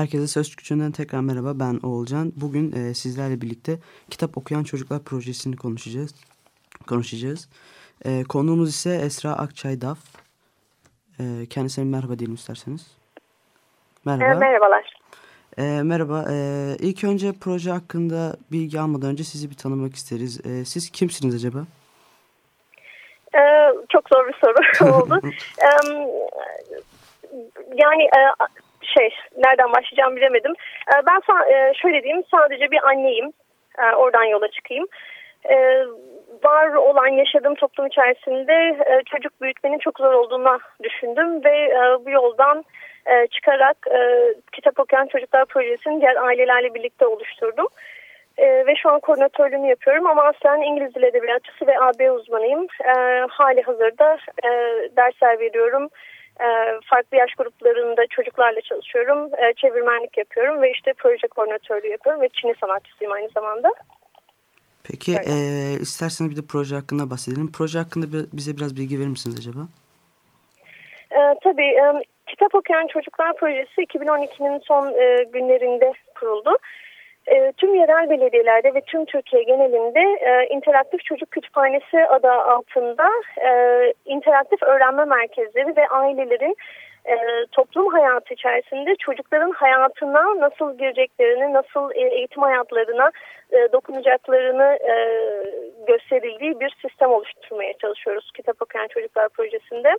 Herkese Söz Küçüğünden tekrar merhaba, ben Oğulcan. Bugün sizlerle birlikte Kitap Okuyan Çocuklar Projesi'ni konuşacağız. Konuğumuz ise Esra Akçay. Kendisine merhaba diyelim isterseniz. Merhaba. Merhabalar. Merhaba. İlk önce proje hakkında bilgi almadan önce sizi bir tanımak isteriz. Siz kimsiniz acaba? Çok zor bir soru oldu. Nereden başlayacağımı bilemedim. Ben şöyle diyeyim, sadece bir anneyim. Oradan yola çıkayım. Var olan yaşadığım toplum içerisinde çocuk büyütmenin çok zor olduğunu düşündüm ve bu yoldan çıkarak Kitap Okuyan Çocuklar Projesi'ni diğer ailelerle birlikte oluşturdum. Ve şu an koordinatörlüğümü yapıyorum ama aslen İngiliz Dili Edebiyatçısı ve AB uzmanıyım. Hali hazırda dersler veriyorum. Farklı yaş gruplarında çocuklarla çalışıyorum. Çevirmenlik yapıyorum ve işte proje koordinatörlüğü yapıyorum ve Çin'i sanatçısıyım aynı zamanda. Peki evet. İsterseniz bir de proje hakkında bahsedelim. Proje hakkında bize biraz bilgi verir misiniz acaba? Tabii. Kitap Okuyan Çocuklar Projesi 2012'nin son günlerinde kuruldu. Tüm yerel belediyelerde ve tüm Türkiye genelinde interaktif çocuk kütüphanesi adı altında interaktif öğrenme merkezleri ve ailelerin toplum hayatı içerisinde çocukların hayatına nasıl gireceklerini, nasıl eğitim hayatlarına dokunacaklarını gösterildiği bir sistem oluşturmaya çalışıyoruz Kitap Okuyan Çocuklar Projesi'nde.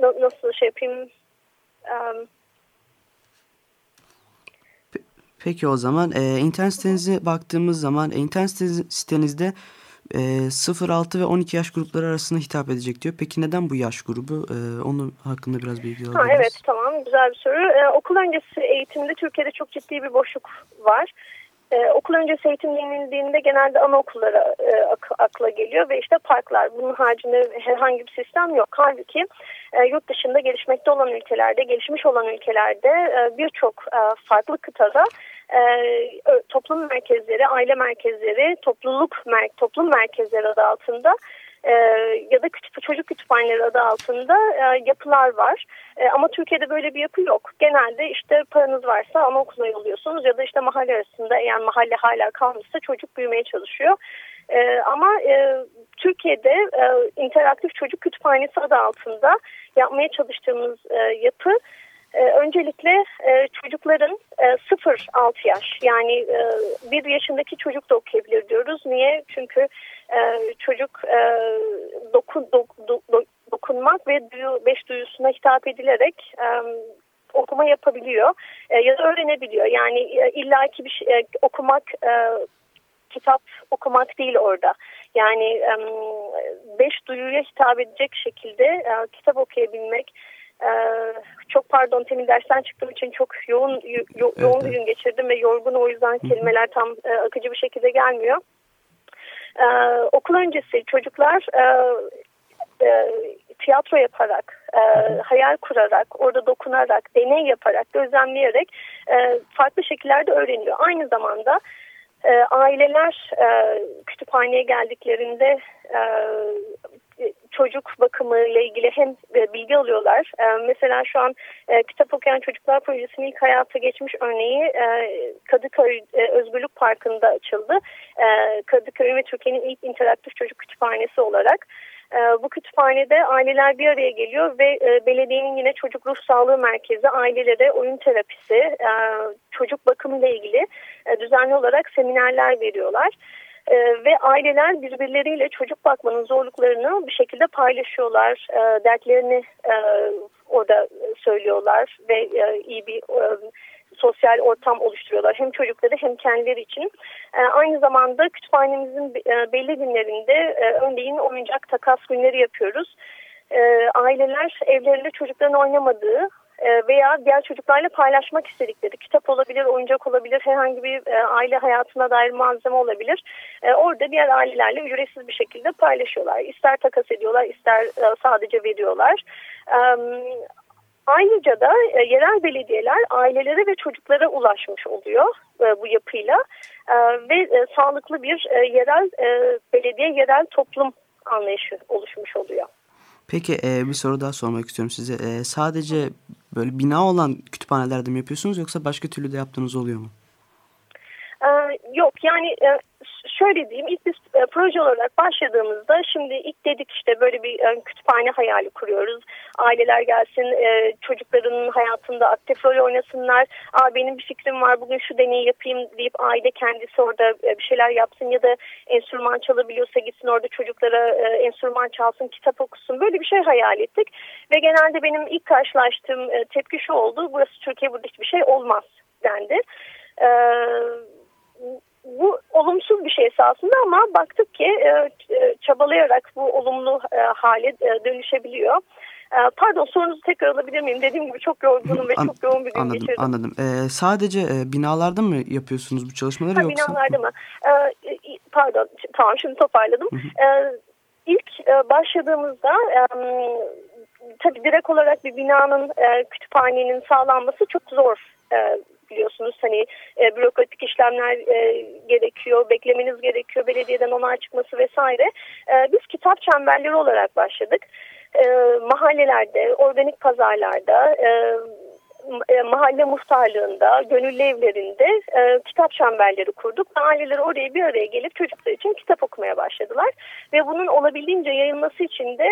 Nasıl yapayım? Peki o zaman internet sitenize baktığımız zaman internet sitenizde 0-6 ve 12 yaş grupları arasında hitap edecek diyor. Peki neden bu yaş grubu? Onun hakkında biraz bilgi alabiliriz. Evet, tamam, güzel bir soru. Okul öncesi eğitimde Türkiye'de çok ciddi bir boşluk var. Okul öncesi eğitim denildiğinde genelde anaokullara akla geliyor ve işte parklar. Bunun haricinde herhangi bir sistem yok. Halbuki yurt dışında gelişmekte olan ülkelerde, gelişmiş olan ülkelerde birçok farklı kıtada toplum merkezleri, aile merkezleri, toplum merkezleri adı altında ya da çocuk kütüphaneleri adı altında yapılar var. Ama Türkiye'de böyle bir yapı yok. Genelde işte paranız varsa anaokuluna yolluyorsunuz ya da işte mahalle arasında, eğer mahalle hala kalmışsa çocuk büyümeye çalışıyor. Ama Türkiye'de interaktif çocuk kütüphanesi adı altında yapmaya çalıştığımız yapı öncelikle çocukların 0-6 yaş, yani 1 yaşındaki çocuk da okuyabilir diyoruz. Niye? Çünkü çocuk dokunmak ve 5 duyusuna hitap edilerek okuma yapabiliyor ya da öğrenebiliyor. Yani illaki bir şey, okumak, kitap okumak değil orada. Yani 5 duyuya hitap edecek şekilde kitap okuyabilmek. Çok pardon, temin dersten çıktığım için çok yoğun bir gün geçirdim ve yorgun, o yüzden kelimeler tam akıcı bir şekilde gelmiyor. Okul öncesi çocuklar tiyatro yaparak, hayal kurarak, orada dokunarak, deney yaparak, gözlemleyerek farklı şekillerde öğreniyor. Aynı zamanda aileler kütüphaneye geldiklerinde çocuk bakımı ile ilgili hem bilgi alıyorlar. Mesela şu an Kitap Okuyan Çocuklar Projesi'nin ilk hayata geçmiş örneği Kadıköy Özgürlük Parkı'nda açıldı. Kadıköy ve Türkiye'nin ilk interaktif çocuk kütüphanesi olarak. Bu kütüphanede aileler bir araya geliyor ve belediyenin yine çocuk ruh sağlığı merkezi ailelere oyun terapisi, çocuk bakımı ile ilgili düzenli olarak seminerler veriyorlar. Ve aileler birbirleriyle çocuk bakmanın zorluklarını bir şekilde paylaşıyorlar. Dertlerini orada söylüyorlar ve iyi bir sosyal ortam oluşturuyorlar. Hem çocukları hem kendileri için. Aynı zamanda kütüphanemizin belli günlerinde örneğin oyuncak takas günleri yapıyoruz. Aileler evlerinde çocukların oynamadığı veya diğer çocuklarla paylaşmak istedikleri kitap olabilir, oyuncak olabilir, herhangi bir aile hayatına dair malzeme olabilir. Orada diğer ailelerle ücretsiz bir şekilde paylaşıyorlar. İster takas ediyorlar, ister sadece veriyorlar. Ayrıca da yerel belediyeler ailelere ve çocuklara ulaşmış oluyor bu yapıyla ve sağlıklı bir yerel belediye, yerel toplum anlayışı oluşmuş oluyor. Peki bir soru daha sormak istiyorum size. Sadece böyle bina olan kütüphanelerde mi yapıyorsunuz yoksa başka türlü de yaptığınız oluyor mu? Yok yani şöyle diyeyim, ilk biz proje olarak başladığımızda şimdi ilk dedik işte böyle bir kütüphane hayali kuruyoruz. Aileler gelsin, çocukların hayatında aktif rol oynasınlar. Aa, benim bir fikrim var, bugün şu deneyi yapayım deyip aile kendisi orada bir şeyler yapsın ya da enstrüman çalabiliyorsa gitsin orada çocuklara enstrüman çalsın, kitap okusun, böyle bir şey hayal ettik. Ve genelde benim ilk karşılaştığım tepki şu oldu: burası Türkiye, burada hiçbir şey olmaz dendi. Bu olumsuz bir şey esasında ama baktık ki çabalayarak bu olumlu hale dönüşebiliyor. Pardon, sorunuzu tekrar alabilir miyim? Dediğim gibi çok yorgunum ve çok yoğun bir gün geçirdim. Anladım. Sadece binalarda mı yapıyorsunuz bu çalışmaları yoksa? Binalarda mı? Pardon, tamam, şimdi toparladım. İlk başladığımızda... Tabii direkt olarak bir binanın, kütüphanenin sağlanması çok zor biliyorsunuz. Hani bürokratik işlemler gerekiyor, beklemeniz gerekiyor, belediyeden onay çıkması vesaire. Biz kitap çemberleri olarak başladık. Mahallelerde, organik pazarlarda, mahalle muhtarlığında, gönüllü evlerinde kitap çemberleri kurduk. Aileler oraya bir araya gelip çocuklar için kitap okumaya başladılar. Ve bunun olabildiğince yayılması için de...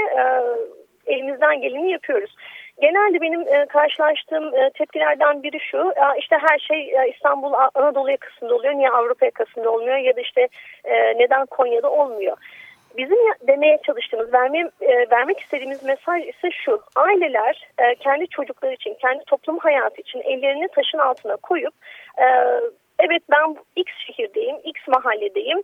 Elimizden geleni yapıyoruz. Genelde benim karşılaştığım tepkilerden biri şu: işte her şey İstanbul Anadolu yakasında oluyor, niye Avrupa yakasında olmuyor ya da işte neden Konya'da olmuyor? Bizim demeye çalıştığımız, vermek istediğimiz mesaj ise şu: aileler kendi çocukları için, kendi toplum hayatı için ellerini taşın altına koyup evet ben X şehirdeyim, X mahalledeyim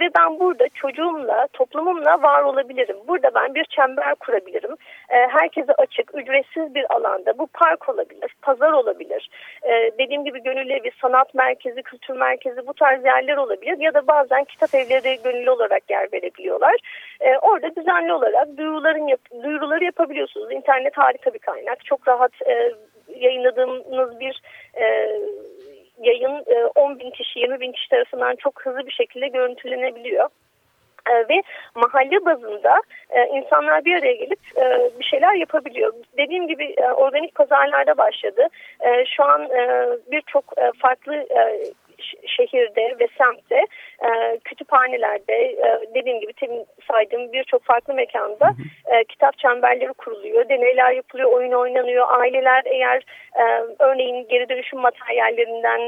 ve ben burada çocuğumla, toplumumla var olabilirim. Burada ben bir çember kurabilirim. Herkese açık, ücretsiz bir alanda. Bu park olabilir, pazar olabilir. Dediğim gibi gönüllü evi, sanat merkezi, kültür merkezi, bu tarz yerler olabilir. Ya da bazen kitap evleri gönüllü olarak yer verebiliyorlar. Orada düzenli olarak duyuruları yapabiliyorsunuz. İnternet harika bir kaynak. Çok rahat yayınladığınız bir yayın 10.000 kişi, 20.000 kişi tarafından çok hızlı bir şekilde görüntülenebiliyor. Ve mahalle bazında insanlar bir araya gelip bir şeyler yapabiliyor. Dediğim gibi organik pazarlarda başladı. Şu an birçok farklı şehirde ve semtte, kütüphanelerde, dediğim gibi temin saydığım birçok farklı mekanda kitap çemberleri kuruluyor, deneyler yapılıyor, oyun oynanıyor. Aileler eğer örneğin geri dönüşüm materyallerinden,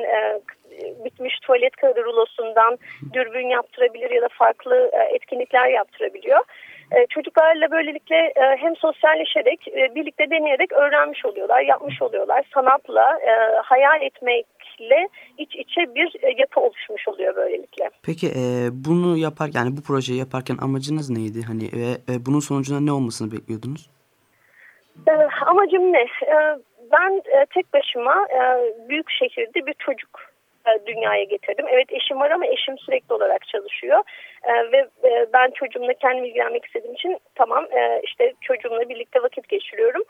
bitmiş tuvalet kağıdı rulosundan dürbün yaptırabilir ya da farklı etkinlikler yaptırabiliyor. Çocuklarla böylelikle hem sosyalleşerek, birlikte deneyerek öğrenmiş oluyorlar, yapmış oluyorlar. Sanatla, hayal etmekle iç içe bir yapı oluşmuş oluyor böylelikle. Peki bunu yaparken, yani bu projeyi yaparken amacınız neydi? Hani bunun sonucunda ne olmasını bekliyordunuz? Amacım ne? Ben tek başıma büyük şehirde bir çocuk dünyaya getirdim. Evet, eşim var ama eşim sürekli olarak çalışıyor. Ve ben çocuğumla kendim ilgilenmek istediğim için tamam işte çocuğumla birlikte vakit geçiriyorum.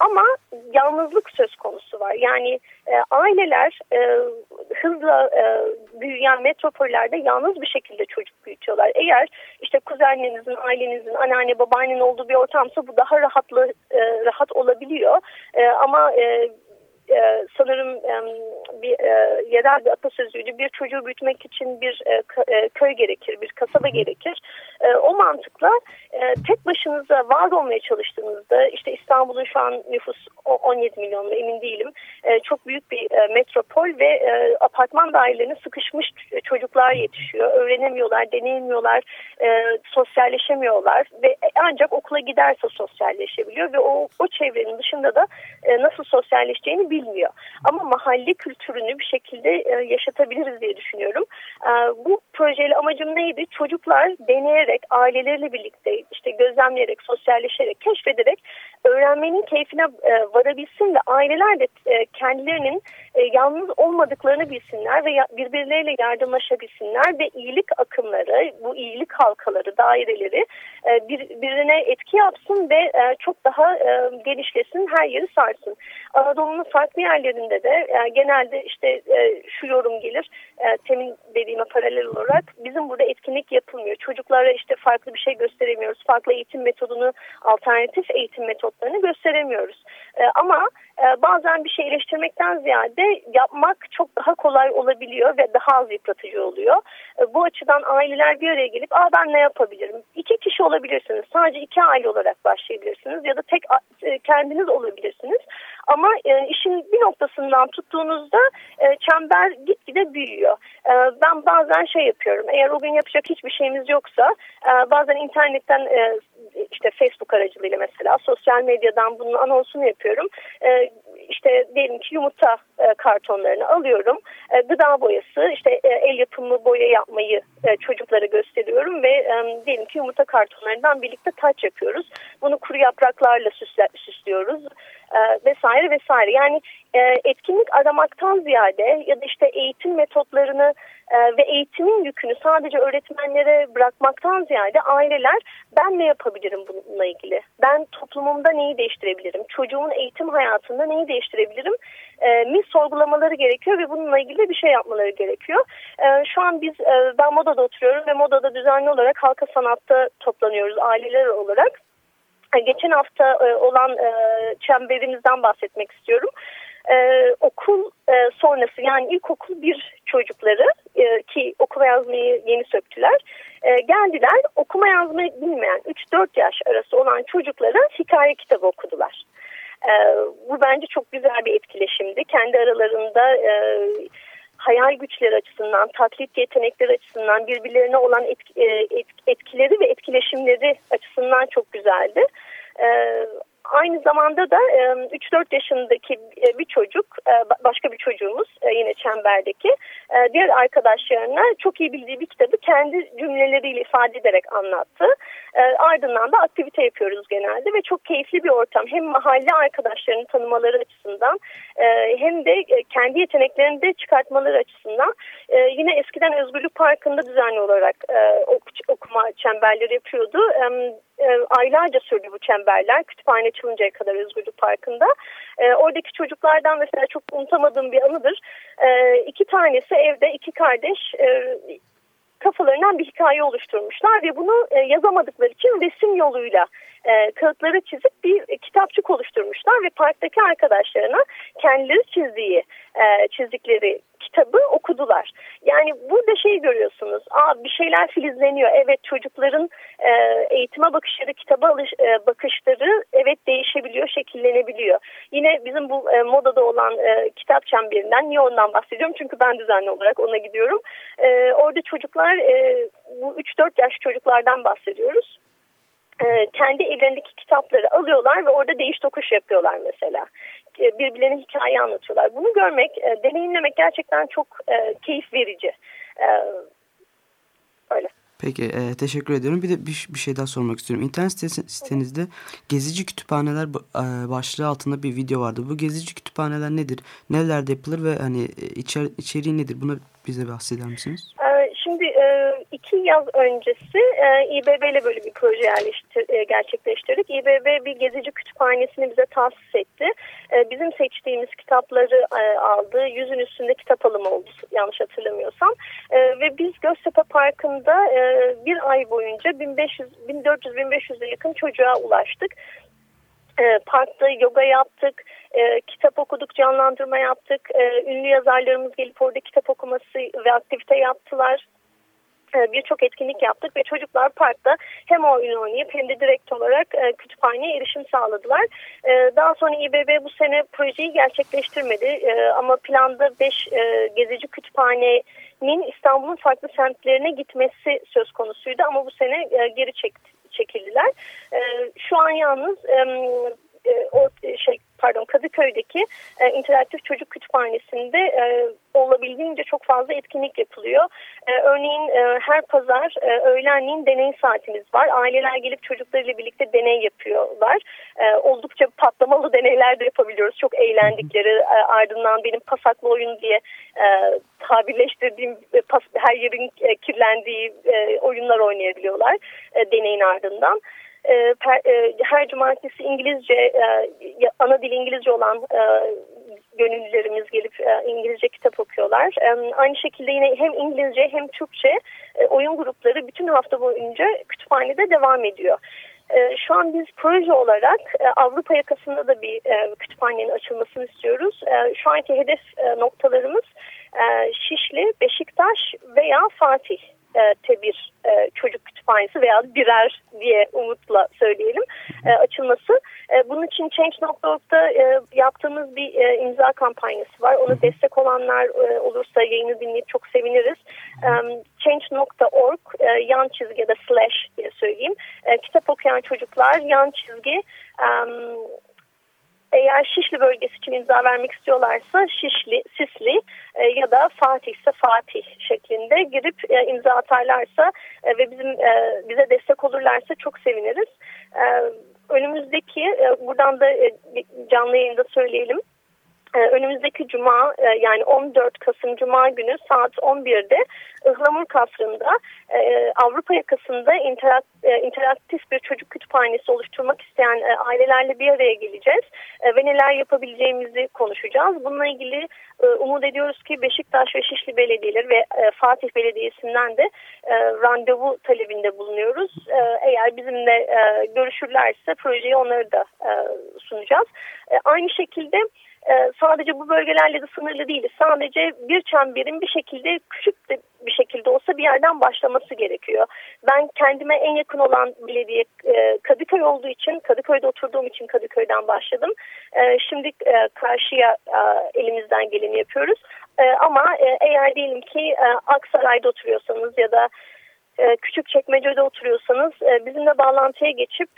Ama yalnızlık söz konusu var. Yani aileler hızla büyüyen metropollerde yalnız bir şekilde çocuk büyütüyorlar. Eğer işte kuzenlerinizin, ailenizin, anneanne, babaannenin olduğu bir ortamsa bu daha rahat olabiliyor. Ama sanırım yerel bir atasözüydü. Bir çocuğu büyütmek için bir köy gerekir, bir kasaba gerekir. O mantıkla tek başınıza var olmaya çalıştığınızda, işte İstanbul'un şu an nüfus 17 milyon mu emin değilim. Çok büyük bir metropol ve apartman dairelerine sıkışmış çocuklar yetişiyor. Öğrenemiyorlar, deneyimliyorlar, sosyalleşemiyorlar ve ancak okula giderse sosyalleşebiliyor ve o çevrenin dışında da nasıl sosyalleşeceğini bilmiyor. Ama mahalle kültürünü bir şekilde yaşatabiliriz diye düşünüyorum. Bu projeyle amacım neydi? Çocuklar deneyerek, aileleriyle birlikte işte gözlemleyerek, sosyalleşerek, keşfederek öğrenmenin keyfine varabilsin ve aileler de kendilerinin yalnız olmadıklarını bilsinler ve birbirleriyle yardımlaşabilsinler ve iyilik akımları, bu iyilik halkaları, daireleri birbirine etki yapsın ve çok daha genişlesin, her yeri sarsın. Anadolu'nun farklı yerlerinde de genelde işte şu yorum gelir, temin dediğime paralel olarak bizim burada etkinlik yapılmıyor. Çocuklara işte farklı bir şey gösteremiyoruz, farklı eğitim metodunu, alternatif eğitim metotlarını gösteremiyoruz. Ama bazen bir şey eleştirmekten ziyade yapmak çok daha kolay olabiliyor ve daha az yıpratıcı oluyor. Bu açıdan aileler bir araya gelip ben ne yapabilirim? 2 kişi olabilirsiniz. Sadece 2 aile olarak başlayabilirsiniz ya da tek kendiniz olabilirsiniz. Ama işin bir noktasından tuttuğunuzda çember gitgide büyüyor. Ben bazen şey yapıyorum. Eğer o gün yapacak hiçbir şeyimiz yoksa bazen internetten işte Facebook aracılığıyla mesela sosyal medyadan bunun anonsunu yapıyorum. İşte diyelim ki yumurta kartonlarını alıyorum. Gıda boyası, işte el yapımı boya yapmayı çocuklara gösteriyorum ve diyelim ki yumurta kartonlarından birlikte taç yapıyoruz. Bunu kuru yapraklarla süslüyoruz vesaire vesaire. Yani etkinlik aramaktan ziyade ya da işte eğitim metotlarını ve eğitimin yükünü sadece öğretmenlere bırakmaktan ziyade aileler ben ne yapabilirim bununla ilgili? Ben toplumumda neyi değiştirebilirim? Çocuğumun eğitim hayatında neyi değiştirebilirim? Mi sorgulamaları gerekiyor ve bununla ilgili bir şey yapmaları gerekiyor. Şu an ben Moda'da oturuyorum ve Moda'da düzenli olarak halka sanatta toplanıyoruz aileler olarak. Geçen hafta olan çemberimizden bahsetmek istiyorum. Okul sonrası yani ilkokul 1 çocukları ki okuma yazmayı yeni söktüler geldiler okuma yazmayı bilmeyen 3-4 yaş arası olan çocuklara hikaye kitabı okudular. Bu bence çok güzel bir etkileşimdi. Kendi aralarında hayal güçleri açısından, taklit yetenekleri açısından, birbirlerine olan etkileri ve etkileşimleri açısından çok güzeldi. Aynı zamanda da 3-4 yaşındaki bir çocuk, başka bir çocuğumuz yine çemberdeki diğer arkadaşlarına çok iyi bildiği bir kitabı kendi cümleleriyle ifade ederek anlattı. Ardından da aktivite yapıyoruz genelde ve çok keyifli bir ortam. Hem mahalle arkadaşlarını tanımaları açısından hem de kendi yeteneklerini de çıkartmaları açısından yine eskiden Özgürlük Parkı'nda düzenli olarak okuma çemberleri yapıyordu. Aylarca sürdü bu çemberler. Kütüphane açılıncaya kadar Özgürlük Parkı'nda. Oradaki çocuklardan mesela çok unutamadığım bir anıdır. 2 tanesi evde 2 kardeş kafalarından bir hikaye oluşturmuşlar ve bunu yazamadıkları için resim yoluyla kağıtlara çizip bir kitapçık oluşturmuşlar ve parktaki arkadaşlarına kendileri çizdikleri kitabı okudular. Yani burada şeyi görüyorsunuz. Bir şeyler filizleniyor. Evet çocukların eğitime bakışları, kitaba bakışları evet değişebiliyor, şekillenebiliyor. Yine bizim bu Moda'da olan kitap çemberinden niye ondan bahsediyorum? Çünkü ben düzenli olarak ona gidiyorum. Orada çocuklar bu 3-4 yaş çocuklardan bahsediyoruz. Kendi evlerindeki kitapları alıyorlar ve orada değiş tokuş yapıyorlar mesela. Birbirlerine hikaye anlatıyorlar. Bunu görmek, deneyimlemek gerçekten çok keyif verici. Öyle. Peki, teşekkür ediyorum. Bir de bir şey daha sormak istiyorum. İnternet sitenizde gezici kütüphaneler başlığı altında bir video vardı. Bu gezici kütüphaneler nedir? Nelerde yapılır ve hani içeriği nedir? Buna bize bahseder misiniz? Şimdi 2 yaz öncesi İBB ile böyle bir proje gerçekleştirdik. İBB bir gezici kütüphanesini bize tahsis etti. Bizim seçtiğimiz kitapları aldı. 100'ün üstünde kitap alımı oldu yanlış hatırlamıyorsam. Ve biz Göztepe Parkı'nda bir ay boyunca 1400-1500'e yakın çocuğa ulaştık. Parkta yoga yaptık, kitap okuduk, canlandırma yaptık. Ünlü yazarlarımız gelip orada kitap okuması ve aktivite yaptılar. Birçok etkinlik yaptık ve çocuklar parkta hem oyun oynayıp hem de direkt olarak kütüphaneye erişim sağladılar. Daha sonra İBB bu sene projeyi gerçekleştirmedi ama planda 5 gezici kütüphanenin İstanbul'un farklı semtlerine gitmesi söz konusuydu ama bu sene geri çekildiler. Şu an yalnız Kadıköy'deki interaktif çocuk kütüphanesinde olabildiğince çok fazla etkinlik yapılıyor. Örneğin her pazar öğlenleyin deney saatimiz var. Aileler gelip çocuklarıyla birlikte deney yapıyorlar. Oldukça patlamalı deneyler de yapabiliyoruz. Çok eğlendikleri, ardından benim pasaklı oyun diye tabirleştirdiğim her yerin kirlendiği oyunlar oynayabiliyorlar deneyin ardından. Her cumartesi İngilizce, ana dil İngilizce olan gönüllülerimiz gelip İngilizce kitap okuyorlar. Aynı şekilde yine hem İngilizce hem Türkçe oyun grupları bütün hafta boyunca kütüphanede devam ediyor. Şu an biz proje olarak Avrupa yakasında da bir kütüphanenin açılmasını istiyoruz. Şu anki hedef noktalarımız Şişli, Beşiktaş veya Fatih. Bir çocuk kütüphanesi veya birer diye umutla söyleyelim açılması. Bunun için Change.org'da yaptığımız bir imza kampanyası var. Ona destek olanlar olursa yayını dinleyip çok seviniriz. Change.org // diye söyleyeyim. Kitap okuyan çocuklar / eğer Şişli bölgesi için imza vermek istiyorlarsa Şişli, Sisli ya da Fatih ise Fatih şeklinde girip imza atarlarsa ve bize destek olurlarsa çok seviniriz. Önümüzdeki, buradan da canlı yayında söyleyelim. Önümüzdeki cuma, yani 14 Kasım Cuma günü saat 11'de Ihlamur Kafrı'nda Avrupa yakasında interaktif bir çocuk kütüphanesi oluşturmak isteyen ailelerle bir araya geleceğiz ve neler yapabileceğimizi konuşacağız. Bununla ilgili umut ediyoruz ki Beşiktaş ve Şişli Belediyeleri ve Fatih Belediyesi'nden de randevu talebinde bulunuyoruz. Eğer bizimle görüşürlerse projeyi onlara da sunacağız. Aynı şekilde sadece bu bölgelerle de sınırlı değil. Sadece bir çemberin bir şekilde, küçük de bir şekilde olsa bir yerden başlaması gerekiyor. Ben kendime en yakın olan belediye Kadıköy olduğu için, Kadıköy'de oturduğum için Kadıköy'den başladım. Şimdi karşıya elimizden geleni yapıyoruz. Ama eğer diyelim ki Aksaray'da oturuyorsanız ya da Küçükçekmece'de oturuyorsanız bizimle bağlantıya geçip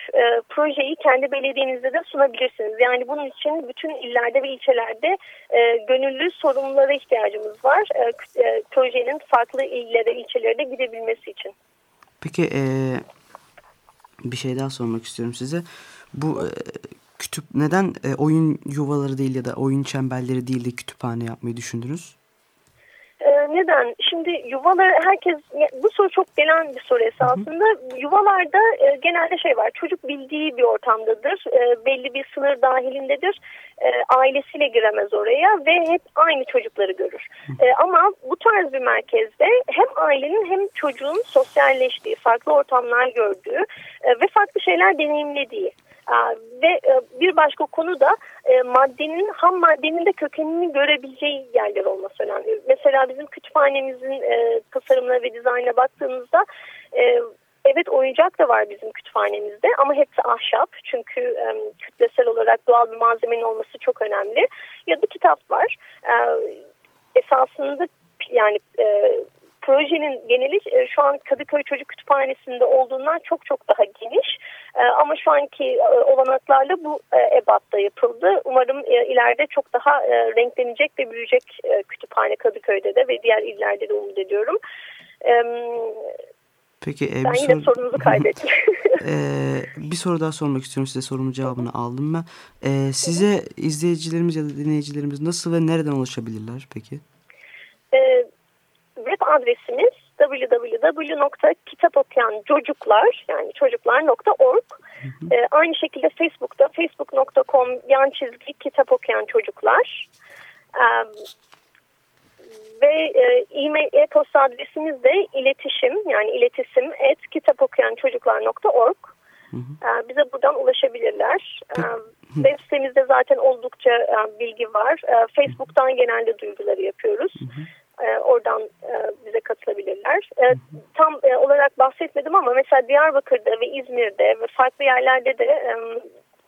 projeyi kendi belediyenizde de sunabilirsiniz. Yani bunun için bütün illerde ve ilçelerde gönüllü sorumlulara ihtiyacımız var. Projenin farklı illere, ilçelere de gidebilmesi için. Peki bir şey daha sormak istiyorum size. Bu neden oyun yuvaları değil ya da oyun çemberleri değil de kütüphane yapmayı düşündünüz? Neden? Şimdi yuvalar, herkes bu soru çok gelen bir soru esasında. Yuvalarda genelde şey var, çocuk bildiği bir ortamdadır, belli bir sınır dahilindedir, ailesiyle giremez oraya ve hep aynı çocukları görür. Ama bu tarz bir merkezde hem ailenin hem çocuğun sosyalleştiği, farklı ortamlar gördüğü ve farklı şeyler deneyimlediği. Ve bir başka konu da maddenin, ham maddenin de kökenini görebileceği yerler olması önemli. Mesela bizim kütüphanemizin tasarımına ve dizaynına baktığımızda evet, oyuncak da var bizim kütüphanemizde ama hepsi ahşap. Çünkü kütlesel olarak doğal bir malzemenin olması çok önemli. Ya da kitap var. Esasında yani projenin geneli şu an Kadıköy Çocuk Kütüphanesi'nde olduğundan çok çok daha geniş. Ama şu anki olanaklarla bu ebatta yapıldı. Umarım ileride çok daha renklenecek ve büyüyecek kütüphane Kadıköy'de de ve diğer illerde de umut ediyorum. Peki, ben yine sorunuzu kaybettim. Bir soru daha sormak istiyorum size. Sorumun cevabını aldım ben. Size izleyicilerimiz ya da dinleyicilerimiz nasıl ve nereden ulaşabilirler peki? Web adresimiz www.kitapokuyancocuklar.org. Aynı şekilde Facebook'ta facebook.com /kitap okuyan çocuklar ve e-posta adresimiz de iletisim@kitapokuyancocuklar.org. Bize buradan ulaşabilirler. Web sitemizde zaten oldukça bilgi var. Facebook'tan genelde duyuruları yapıyoruz. Oradan bize katılabilirler. Tam olarak bahsetmedim ama mesela Diyarbakır'da ve İzmir'de ve farklı yerlerde de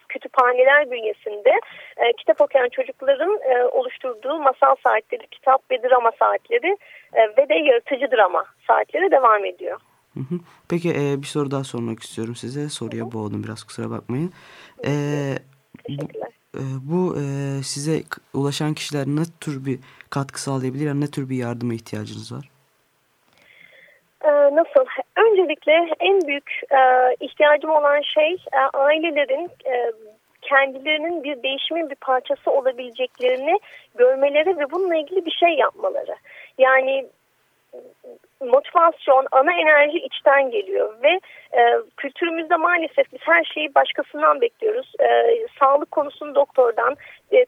kütüphaneler bünyesinde kitap okuyan çocukların oluşturduğu masal saatleri, kitap ve drama saatleri ve de yaratıcı drama saatleri devam ediyor. Peki, bir soru daha sormak istiyorum size. Soruya boğdum biraz, kusura bakmayın. Teşekkürler. bu size ulaşan kişiler ne tür bir katkı sağlayabilir, yani ne tür bir yardıma ihtiyacınız var? Nasıl? Öncelikle en büyük ihtiyacım olan şey ailelerin kendilerinin bir değişimin bir parçası olabileceklerini görmeleri ve bununla ilgili bir şey yapmaları. Yani motivasyon, ana enerji içten geliyor ve kültürümüzde maalesef biz her şeyi başkasından bekliyoruz. Sağlık konusunu doktordan,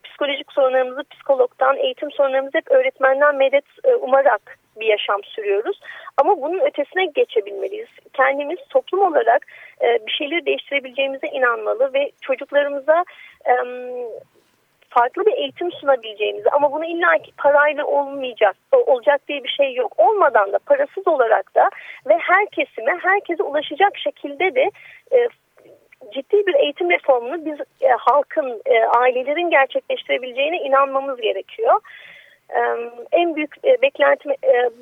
psikolojik sorunlarımızı psikologdan, eğitim sorunlarımızı hep öğretmenden medet umarak bir yaşam sürüyoruz. Ama bunun ötesine geçebilmeliyiz. Kendimiz toplum olarak bir şeyleri değiştirebileceğimize inanmalı ve çocuklarımıza farklı bir eğitim sunabileceğimizi, ama bunu illaki parayla olacak diye bir şey yok. Olmadan da, parasız olarak da ve her kesime, herkese ulaşacak şekilde de ciddi bir eğitim reformunu biz halkın, ailelerin gerçekleştirebileceğine inanmamız gerekiyor. En büyük beklentim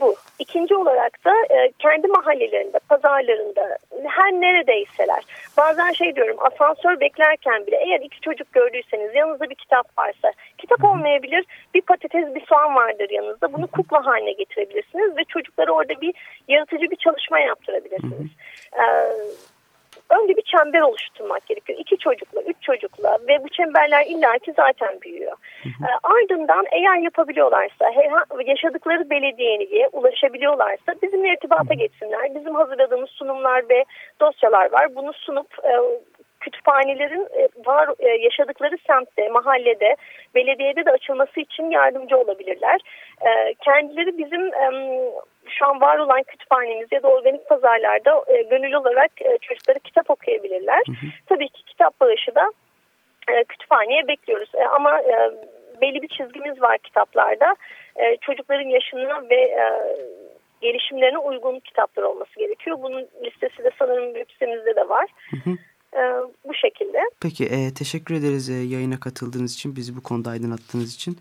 bu. İkinci olarak da kendi mahallelerinde, pazarlarında, her neredeyseler. Bazen şey diyorum, asansör beklerken bile eğer iki çocuk gördüyseniz yanınızda bir kitap varsa, kitap olmayabilir, bir patates, bir soğan vardır yanınızda. Bunu kukla haline getirebilirsiniz ve çocuklara orada bir yaratıcı bir çalışma yaptırabilirsiniz. Önce bir çember oluşturmak gerekiyor. 2 çocukla, 3 çocukla ve bu çemberler illaki zaten büyüyor. Ardından eğer yapabiliyorlarsa, yaşadıkları belediyeye ulaşabiliyorlarsa bizimle irtibata geçsinler. Bizim hazırladığımız sunumlar ve dosyalar var. Bunu sunup kütüphanelerin yaşadıkları semtte, mahallede, belediyede de açılması için yardımcı olabilirler. Kendileri bizim şu an var olan kütüphanemiz ya da organik pazarlarda gönüllü olarak çocuklara kitap okuyabilirler. Hı hı. Tabii ki kitap bağışı da kütüphaneye bekliyoruz. Ama belli bir çizgimiz var kitaplarda. Çocukların yaşına ve gelişimlerine uygun kitaplar olması gerekiyor. Bunun listesi de sanırım web sitemizde de var. Hı hı. Bu şekilde. Peki, teşekkür ederiz yayına katıldığınız için, bizi bu konuda aydınlattığınız için.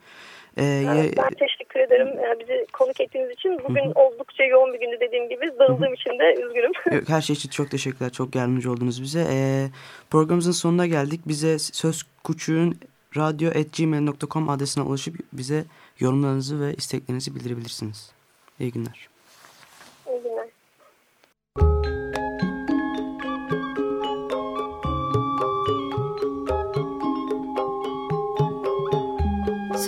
Ben teşekkür ederim bizi konuk ettiğiniz için. Bugün oldukça yoğun bir gündü, dediğim gibi. Dağıldığım için de üzgünüm. Her şey için çok teşekkürler. Çok yardımcı oldunuz bize. Programımızın sonuna geldik. Bize sözkucuğunradyo@gmail.com adresine ulaşıp bize yorumlarınızı ve isteklerinizi bildirebilirsiniz. İyi günler. İyi günler.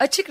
Açık